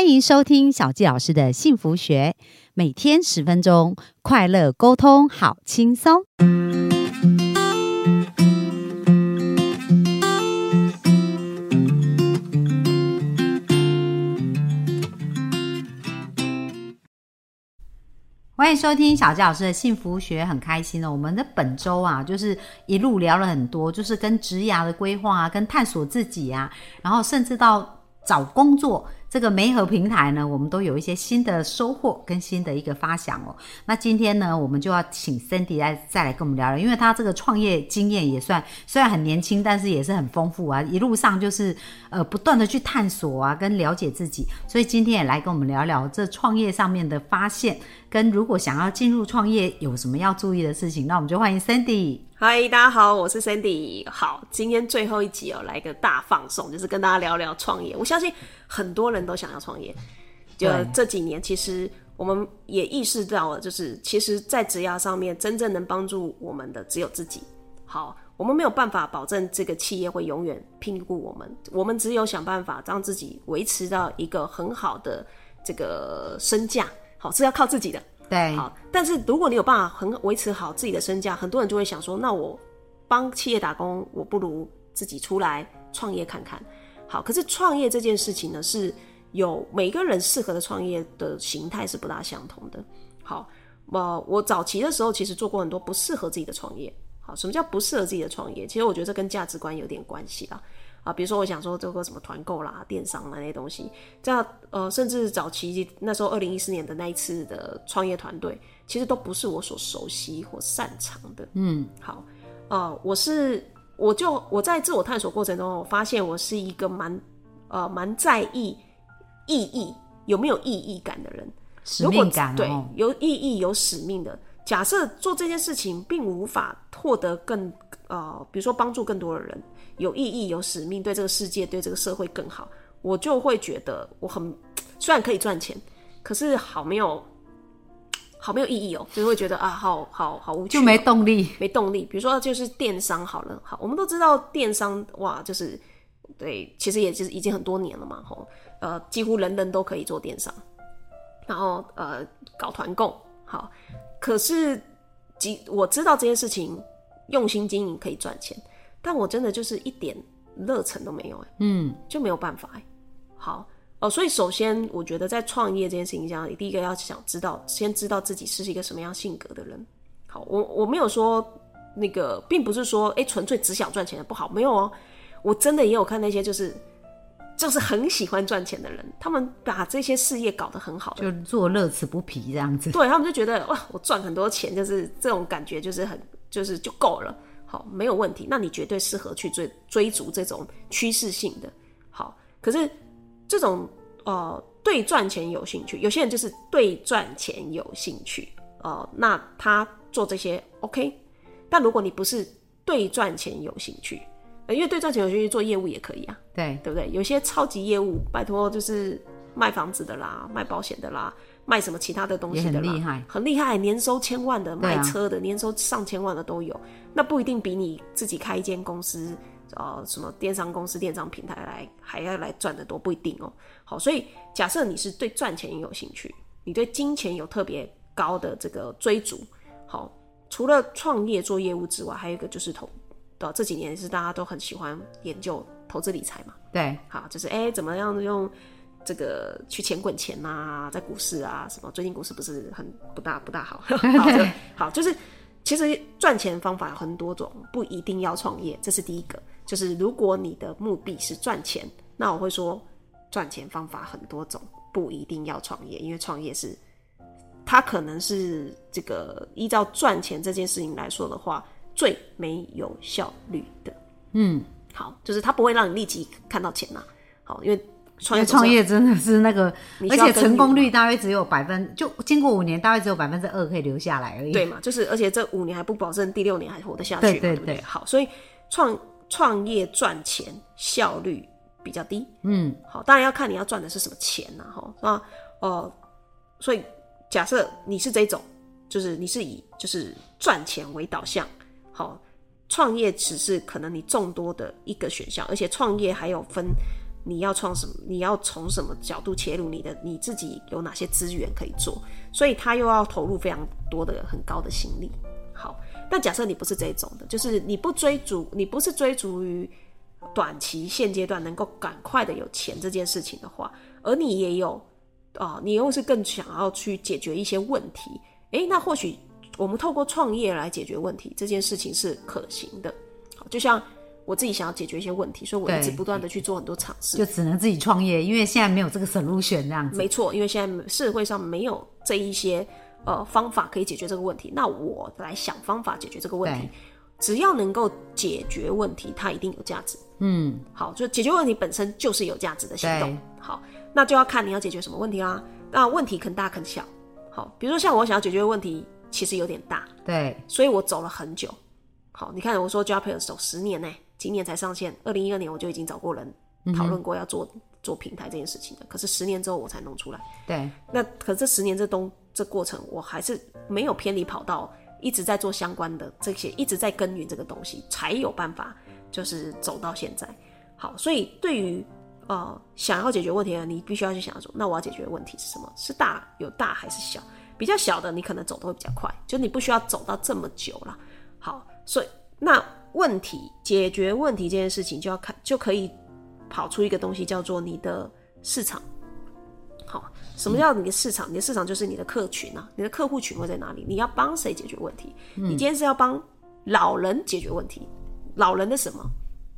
欢迎收听小纪老师的幸福学，每天10分钟，快乐沟通好轻松。欢迎收听小纪老师的幸福学，很开心哦。我们的本周啊，就是一路聊了很多，就是跟职涯的规划啊，跟探索自己啊，然后甚至到找工作这个媒合平台呢，我们都有一些新的收获跟新的一个发想哦。那今天呢，我们就要请 Sandy 再来跟我们聊聊，因为他这个创业经验也算虽然很年轻，但是也是很丰富啊。一路上就是不断的去探索啊，跟了解自己，所以今天也来跟我们聊聊这创业上面的发现，跟如果想要进入创业有什么要注意的事情。那我们就欢迎 Sandy。嗨，大家好，我是 Sandy。 好，今天最后一集来个大放送，就是跟大家聊聊创业。我相信很多人都想要创业，就这几年其实我们也意识到了，就是其实在职涯上面真正能帮助我们的只有自己。好，我们没有办法保证这个企业会永远聘雇我们，我们只有想办法让自己维持到一个很好的这个身价。好，是要靠自己的。对，好，但是如果你有办法维持好自己的身价，很多人就会想说，那我帮企业打工，我不如自己出来创业看看。好，可是创业这件事情呢，是有每个人适合的创业的形态是不大相同的。好，我早期的时候其实做过很多不适合自己的创业。好，什么叫不适合自己的创业？其实我觉得这跟价值观有点关系啦。啊，比如说我想说这个什么团购啦、电商啦那些东西，这样甚至早期那时候2014年的那一次的创业团队，其实都不是我所熟悉或擅长的。嗯，好，我在自我探索过程中，我发现我是一个蛮在意意义有没有意义感的人，使命感。对，有意义有使命的。假设做这件事情并无法获得更比如说帮助更多的人，有意义有使命，对这个世界对这个社会更好，我就会觉得我很虽然可以赚钱，可是好没有意义哦，就会觉得啊好无趣哦，就没动力。比如说就是电商好了，好，我们都知道电商哇，就是对，其实也就是已经很多年了嘛，吼，几乎人人都可以做电商，然后搞团购，好，可是我知道这件事情用心经营可以赚钱，但我真的就是一点热忱都没有，就没有办法。好，所以首先我觉得在创业这件事情上，你第一个要先知道自己是一个什么样性格的人。好，我没有说那个，并不是说纯粹只想赚钱的不好，没有哦，我真的也有看那些就是很喜欢赚钱的人，他们把这些事业搞得很好的，就做乐此不疲这样子。对，他们就觉得哇，我赚很多钱，就是这种感觉，就是很就够了。好，没有问题，那你绝对适合去追逐这种趋势性的。好，可是这种对赚钱有兴趣，有些人就是对赚钱有兴趣，那他做这些 OK。但如果你不是对赚钱有兴趣，因为对赚钱有兴趣做业务也可以啊，对不对？有些超级业务，拜托，就是卖房子的啦，卖保险的啦，卖什么其他的东西的啦，很厉害，年收千万的，卖车的，年收上千万的都有。那不一定比你自己开一间公司，什么电商公司、电商平台还要来赚的多，不一定哦。好，所以假设你是对赚钱有兴趣，你对金钱有特别高的这个追逐，好，除了创业做业务之外，还有一个就是这几年是大家都很喜欢研究投资理财嘛，对，好，就是怎么样用这个去钱滚钱啊，在股市啊什么，最近股市不是很不大好，好，就是其实赚钱方法有很多种，不一定要创业，这是第一个，就是如果你的目的是赚钱，那我会说赚钱方法很多种，不一定要创业，因为创业是它可能是这个依照赚钱这件事情来说的话，最没有效率的。好，就是它不会让你立即看到钱啊。好，因为创业真的是那个，而且成功率大约只有就经过5年大约只有2%可以留下来而已。对嘛，就是而且这5年还不保证第6年还活得下去嘛，对不对？好，所以创业赚钱效率比较低。好，当然要看你要赚的是什么钱啊，所以假设你是这种，就是你是以就是赚钱为导向，好，创业只是可能你众多的一个选项，而且创业还有分你要创什么，你要从什么角度切入，你自己有哪些资源可以做，所以他又要投入非常多的很高的心力。好，但假设你不是这种的，就是你不是追逐于短期现阶段能够赶快的有钱这件事情的话，而你也有你又是更想要去解决一些问题，那或许我们透过创业来解决问题这件事情是可行的。好，就像我自己想要解决一些问题，所以我一直不断的去做很多尝试，就只能自己创业，因为现在没有这个 solution 这样子。没错，因为现在社会上没有这一些方法可以解决这个问题，那我来想方法解决这个问题，只要能够解决问题它一定有价值。好，就解决问题本身就是有价值的行动。好，那就要看你要解决什么问题啦，那问题很大很小。好，比如说像我想要解决的问题其实有点大，对，所以我走了很久。好，你看我说 Job Pair 走10年欸，今年才上线，2012年我就已经找过人讨论过要做平台这件事情的，可是10年之后我才弄出来。对，那可是这10年这过程我还是没有偏离跑道，一直在做相关的这些，一直在耕耘这个东西，才有办法就是走到现在。好，所以对于想要解决问题的你必须要去想说，那我要解决的问题是什么，是大有大还是小，比较小的你可能走得会比较快，就你不需要走到这么久了。好，所以那问题解决问题这件事情就可以跑出一个东西叫做你的市场。好，什么叫你的市场？你的市场就是你的客群啊，你的客户群会在哪里，你要帮谁解决问题。你今天是要帮老人解决问题，老人的什么？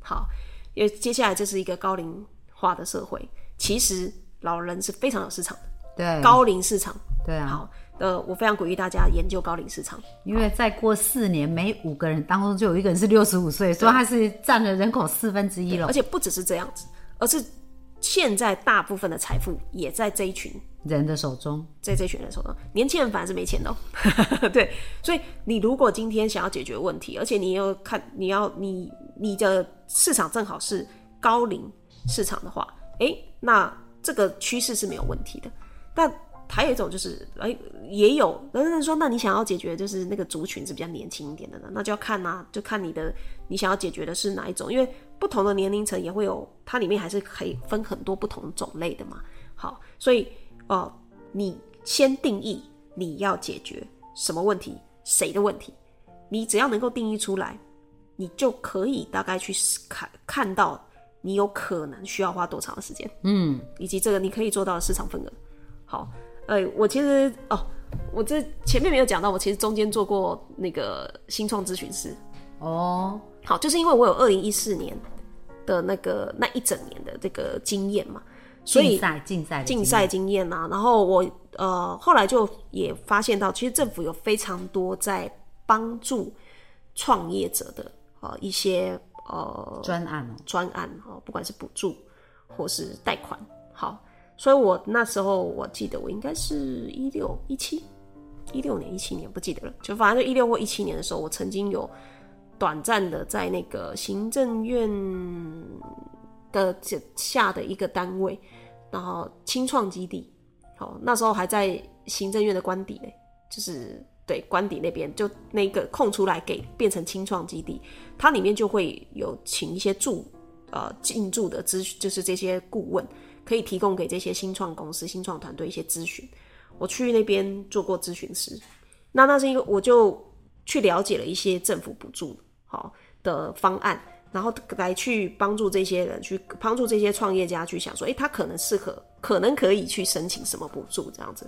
好，因为接下来这是一个高龄化的社会，其实老人是非常有市场的。对，高龄市场。对啊。好，我非常鼓励大家研究高龄市场，因为再过4年每5个人当中就有一个人是65岁，所以他是占了人口1/4了。而且不只是这样子，而是现在大部分的财富也在这一群人的手中，在这一群人手中，年轻人反而是没钱的对，所以你如果今天想要解决问题，而且你的市场正好是高龄市场的话，那这个趋势是没有问题的。但还有一种就是也有人说，那你想要解决就是那个族群是比较年轻一点的呢，那就要看啊，就看你想要解决的是哪一种，因为不同的年龄层也会有，它里面还是可以分很多不同种类的嘛。好，所以你先定义你要解决什么问题，谁的问题，你只要能够定义出来，你就可以大概去看到你有可能需要花多长的时间，以及这个你可以做到的市场份额。好，我其实我这前面没有讲到，我其实中间做过那个新创咨询师。好，就是因为我有2014年的那一整年的这个经验嘛，所以竞赛经验啊，然后我后来就也发现到，其实政府有非常多在帮助创业者的一些专案不管是补助或是贷款。好，所以我那时候我记得我应该是16年17年不记得了，就反正就16或17年的时候，我曾经有短暂的在那个行政院的下的一个单位，然后青创基地。好，那时候还在行政院的官邸，就是对官邸那边，就那个空出来给变成青创基地，它里面就会有请一些进驻的咨询，就是这些顾问可以提供给这些新创公司、新创团队一些咨询。我去那边做过咨询师，那是因为我就去了解了一些政府补助的方案，然后来去帮助这些人，去帮助这些创业家去想说，他可能适合，可能可以去申请什么补助这样子。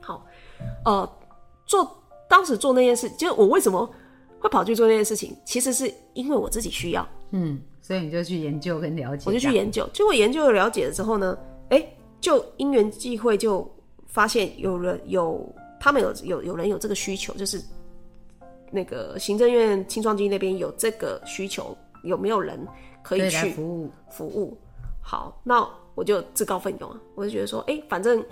好，当时做那件事，就是我为什么会跑去做那件事情，其实是因为我自己需要。所以你就去研究跟了解。我就去研究，结果研究了解了之后呢，就因缘际会就发现有人有这个需求，就是那个行政院青创基地那边有这个需求，有没有人可以去服务。好，那我就自告奋勇啊，我就觉得说反正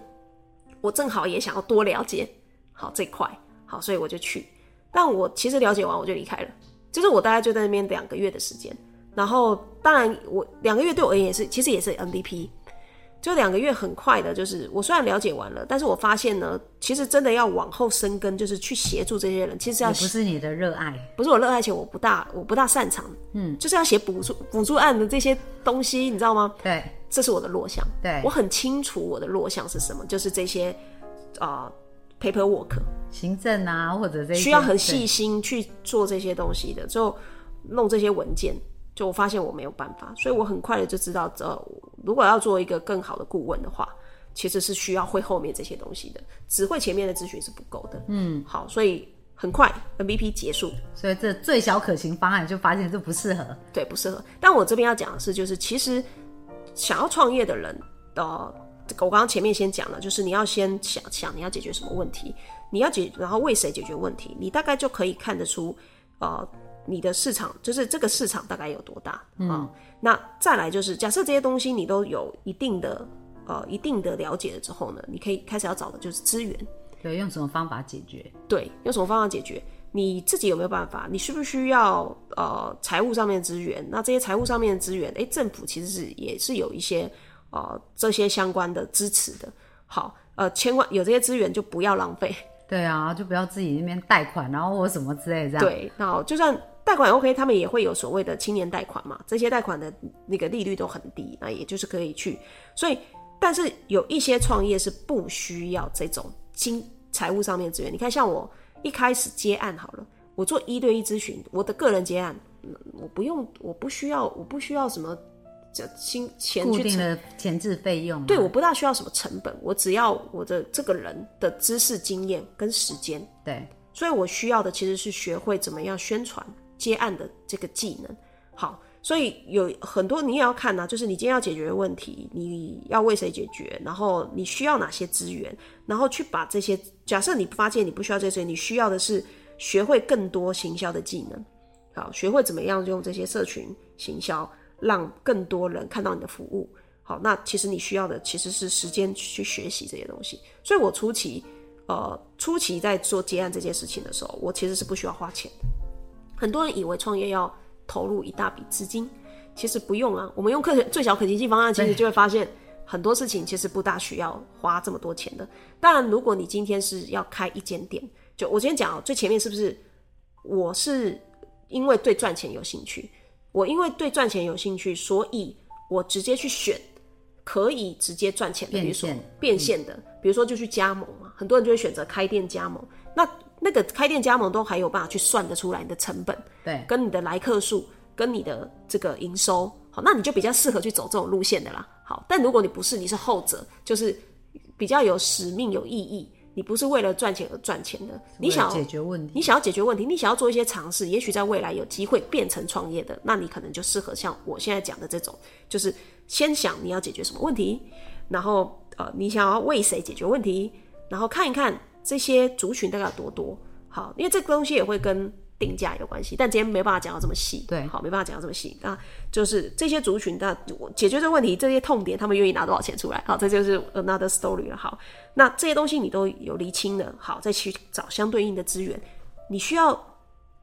我正好也想要多了解好这块。好，所以我就去，但我其实了解完我就离开了，就是我大概就在那边2个月的时间。然后当然我2个月对我而言其实也是 MVP， 就2个月很快的，就是我虽然了解完了，但是我发现呢，其实真的要往后生根，就是去协助这些人，其实也不是你的热爱，不是我热爱，且我不大擅长，就是要写补助案的这些东西，你知道吗？对，这是我的弱项，对，我很清楚我的弱项是什么，就是这些paperwork 行政啊，或者这些需要很细心去做这些东西的，就弄这些文件，就我发现我没有办法，所以我很快的就知道如果要做一个更好的顾问的话，其实是需要会后面这些东西的，只会前面的咨询是不够的。嗯，好，所以很快 MVP 结束，所以这最小可行方案就发现这不适合，对，不适合。但我这边要讲的是，就是其实想要创业的人我刚刚前面先讲了，就是你要先想想你要解决什么问题，你要然后为谁解决问题，你大概就可以看得出你的市场，就是这个市场大概有多大。嗯，那再来就是假设这些东西你都有一定的了解了之后呢，你可以开始要找的就是资源，对，用什么方法解决？对，用什么方法解决？你自己有没有办法？你需不需要财务上面的资源？那这些财务上面的资源，政府其实也是有一些这些相关的支持的。好，千万有这些资源就不要浪费。对啊，就不要自己那边贷款，然后我什么之类的这样。对，那就算贷款 OK， 他们也会有所谓的青年贷款嘛，这些贷款的那个利率都很低，那也就是可以去。所以，但是有一些创业是不需要这种财务上面资源，你看像我一开始接案好了，我做一对一咨询，我的个人接案，我不需要什么钱去固定的前置费用，对，我不大需要什么成本，我只要我的这个人的知识经验跟时间，对，所以我需要的其实是学会怎么样宣传接案的这个技能。好，所以有很多你也要看啊，就是你今天要解决问题，你要为谁解决，然后你需要哪些资源，然后去把这些，假设你发现你不需要这些，你需要的是学会更多行销的技能。好，学会怎么样用这些社群行销让更多人看到你的服务。好，那其实你需要的其实是时间去学习这些东西。所以我初期在做接案这件事情的时候，我其实是不需要花钱的。很多人以为创业要投入一大笔资金，其实不用啊，我们用最小可行性方案，其实就会发现很多事情其实不大需要花这么多钱的。当然如果你今天是要开一间店，就我今天讲最前面是不是我是因为对赚钱有兴趣，我因为对赚钱有兴趣，所以我直接去选可以直接赚钱的，比如说变现的，比如说就去加盟嘛，很多人就会选择开店加盟，那个开店加盟都还有办法去算得出来你的成本，对，跟你的来客数，跟你的这个营收，好，那你就比较适合去走这种路线的啦。好，但如果你不是，你是后者，就是比较有使命有意义，你不是为了赚钱而赚钱的，你想要解决问题，你想要做一些尝试，也许在未来有机会变成创业的，那你可能就适合像我现在讲的这种，就是先想你要解决什么问题，然后你想要为谁解决问题，然后看一看这些族群大概有多好，因为这个东西也会跟定价有关系，但今天没办法讲到这么细，对，好，没办法讲到这么细，那就是这些族群，那解决这个问题，这些痛点他们愿意拿多少钱出来，好，这就是 another story 了。好，那这些东西你都有厘清了，好，再去找相对应的资源，你需要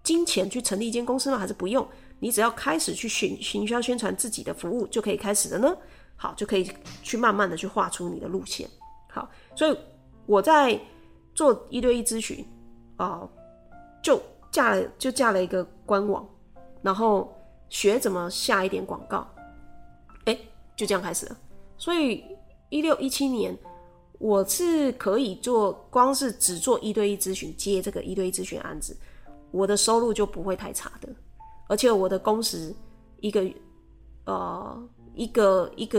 金钱去成立一间公司吗？还是不用？你只要开始去行销宣传自己的服务就可以开始了呢。好，就可以去慢慢的去画出你的路线。好，所以我在做一对一咨询就架了一个官网，然后学怎么下一点广告，就这样开始了。所以16-17年我是可以做，光是只做一对一咨询，接这个一对一咨询案子，我的收入就不会太差的，而且我的工时一个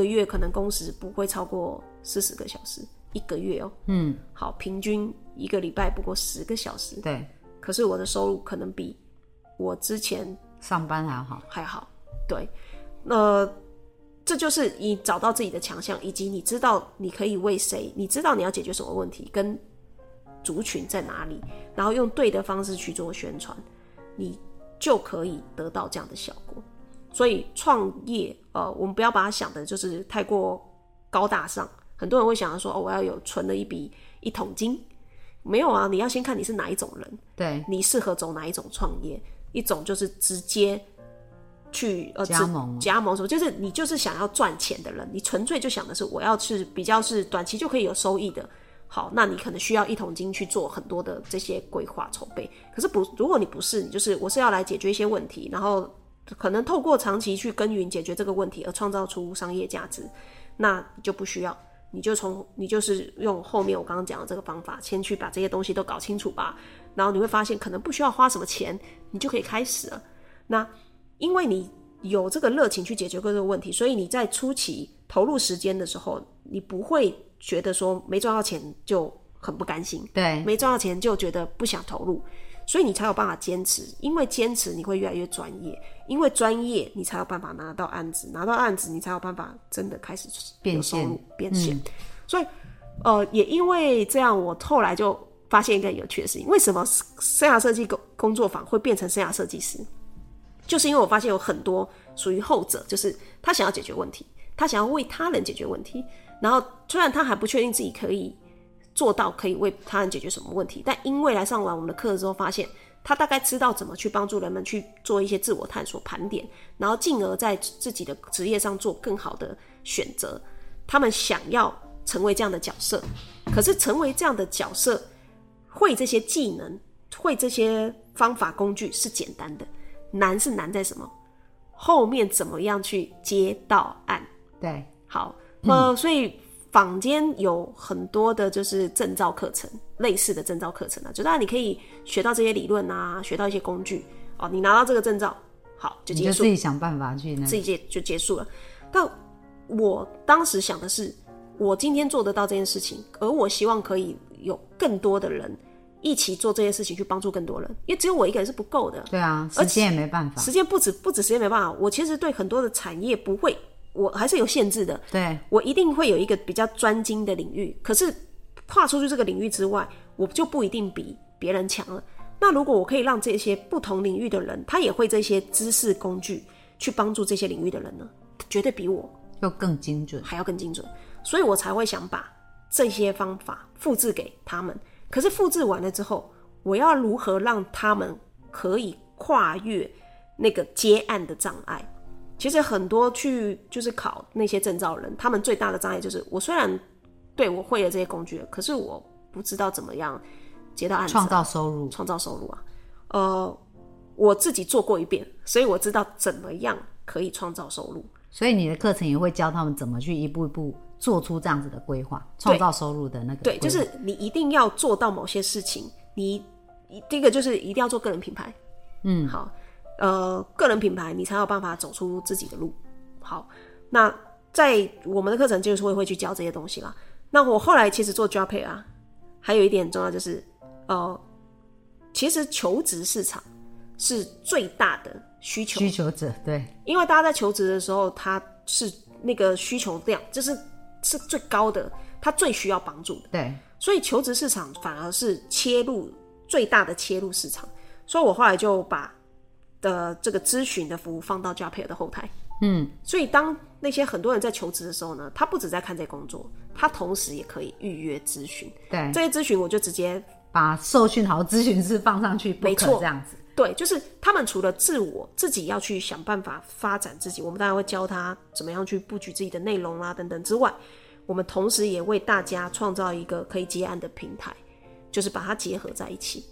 月可能工时不会超过40个小时一个月哦。嗯，好，平均一个礼拜不过10个小时，对，可是我的收入可能比我之前上班还好，对，这就是你找到自己的强项，以及你知道你可以为谁，你知道你要解决什么问题，跟族群在哪里，然后用对的方式去做宣传，你就可以得到这样的效果。所以创业我们不要把它想的就是太过高大上，很多人会想到说我要有存了一桶金，没有啊，你要先看你是哪一种人，对，你适合走哪一种创业。一种就是直接去加盟什么，就是你就是想要赚钱的人，你纯粹就想的是我要是比较是短期就可以有收益的，好，那你可能需要一桶金去做很多的这些规划筹备。可是如果你不是，你就是我是要来解决一些问题，然后可能透过长期去耕耘解决这个问题而创造出商业价值，那就不需要，你就是用后面我刚刚讲的这个方法，先去把这些东西都搞清楚吧，然后你会发现可能不需要花什么钱，你就可以开始了。那因为你有这个热情去解决各个问题，所以你在初期投入时间的时候，你不会觉得说没赚到钱就很不甘心，对，没赚到钱就觉得不想投入，所以你才有办法坚持，因为坚持你会越来越专业，因为专业你才有办法拿到案子，拿到案子你才有办法真的开始有收入变现。所以也因为这样，我后来就发现一个有趣的事情，为什么生涯设计工作坊会变成生涯设计师，就是因为我发现有很多属于后者，就是他想要解决问题，他想要为他人解决问题，然后虽然他还不确定自己可以做到可以为他人解决什么问题，但因为来上完我们的课的时候发现他大概知道怎么去帮助人们去做一些自我探索盘点，然后进而在自己的职业上做更好的选择，他们想要成为这样的角色，可是成为这样的角色会这些技能会这些方法工具是简单的，难是难在什么后面怎么样去接到案。对，好，所以坊间有很多的就是证照课程，类似的证照课程啊，就当然你可以学到这些理论啊，学到一些工具哦，你拿到这个证照，好，就结束，你就自己想办法去呢，自己就结束了。但我当时想的是，我今天做得到这件事情，而我希望可以有更多的人一起做这件事情，去帮助更多人，因为只有我一个人是不够的。对啊，时间也没办法，时间不止时间没办法，我其实对很多的产业不会。我还是有限制的，对，我一定会有一个比较专精的领域，可是跨出去这个领域之外，我就不一定比别人强了。那如果我可以让这些不同领域的人，他也会这些知识工具去帮助这些领域的人呢，绝对比我要更精准，还要更精准。所以我才会想把这些方法复制给他们。可是复制完了之后，我要如何让他们可以跨越那个接案的障碍？其实很多去就是考那些证照人，他们最大的障碍就是我虽然对我会了这些工具，可是我不知道怎么样接到案子，创造收入啊。我自己做过一遍，所以我知道怎么样可以创造收入。所以你的课程也会教他们怎么去一步一步做出这样子的规划，创造收入的那个规划。对，就是你一定要做到某些事情，你第一个就是一定要做个人品牌。嗯，好。个人品牌你才有办法走出自己的路。好，那在我们的课程就是会去教这些东西啦。那我后来其实做 Job Pair 啊，还有一点很重要就是其实求职市场是最大的需求者，对，因为大家在求职的时候，他是那个需求量就是最高的，他最需要帮助的，对，所以求职市场反而是最大的切入市场，所以我后来就把的这个咨询的服务放到 Job Pair 的后台。嗯，所以当那些很多人在求职的时候呢，他不只在看这工作，他同时也可以预约咨询。对，这些咨询我就直接把受训好咨询师放上去，没错，这样子。对，就是他们除了自己要去想办法发展自己，我们当然会教他怎么样去布局自己的内容啊等等之外，我们同时也为大家创造一个可以接案的平台，就是把它结合在一起。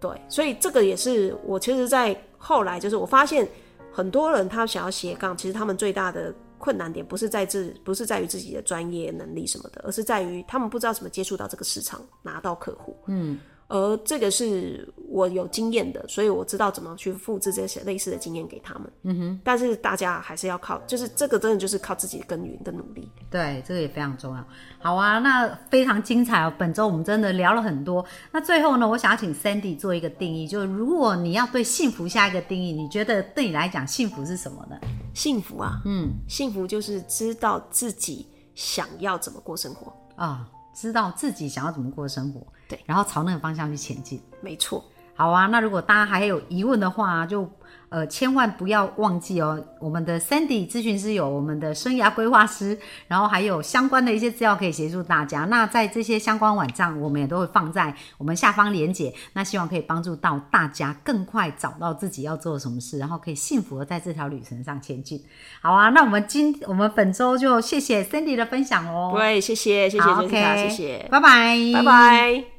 对，所以这个也是我其实在后来就是我发现很多人他想要斜杠，其实他们最大的困难点不是在于自己的专业能力什么的，而是在于他们不知道怎么接触到这个市场，拿到客户。嗯，而这个是我有经验的，所以我知道怎么去复制这些类似的经验给他们。嗯哼，但是大家还是要靠，就是这个真的就是靠自己耕耘的努力。对，这个也非常重要。好啊，那非常精彩哦，本周我们真的聊了很多。那最后呢，我想要请 Sandy 做一个定义，就是如果你要对幸福下一个定义，你觉得对你来讲幸福是什么呢？幸福啊，幸福就是知道自己想要怎么过生活啊。知道自己想要怎么过生活，对，然后朝那个方向去前进，没错。好啊，那如果大家还有疑问的话，就千万不要忘记哦，我们的 Sandy 咨询师有我们的生涯规划师，然后还有相关的一些资料可以协助大家。那在这些相关网站我们也都会放在我们下方连结，那希望可以帮助到大家更快找到自己要做什么事，然后可以幸福的在这条旅程上前进。好啊，那我们本周就谢谢 Sandy 的分享哦。对，谢谢，谢谢，好， okay， 谢谢，拜拜，拜拜。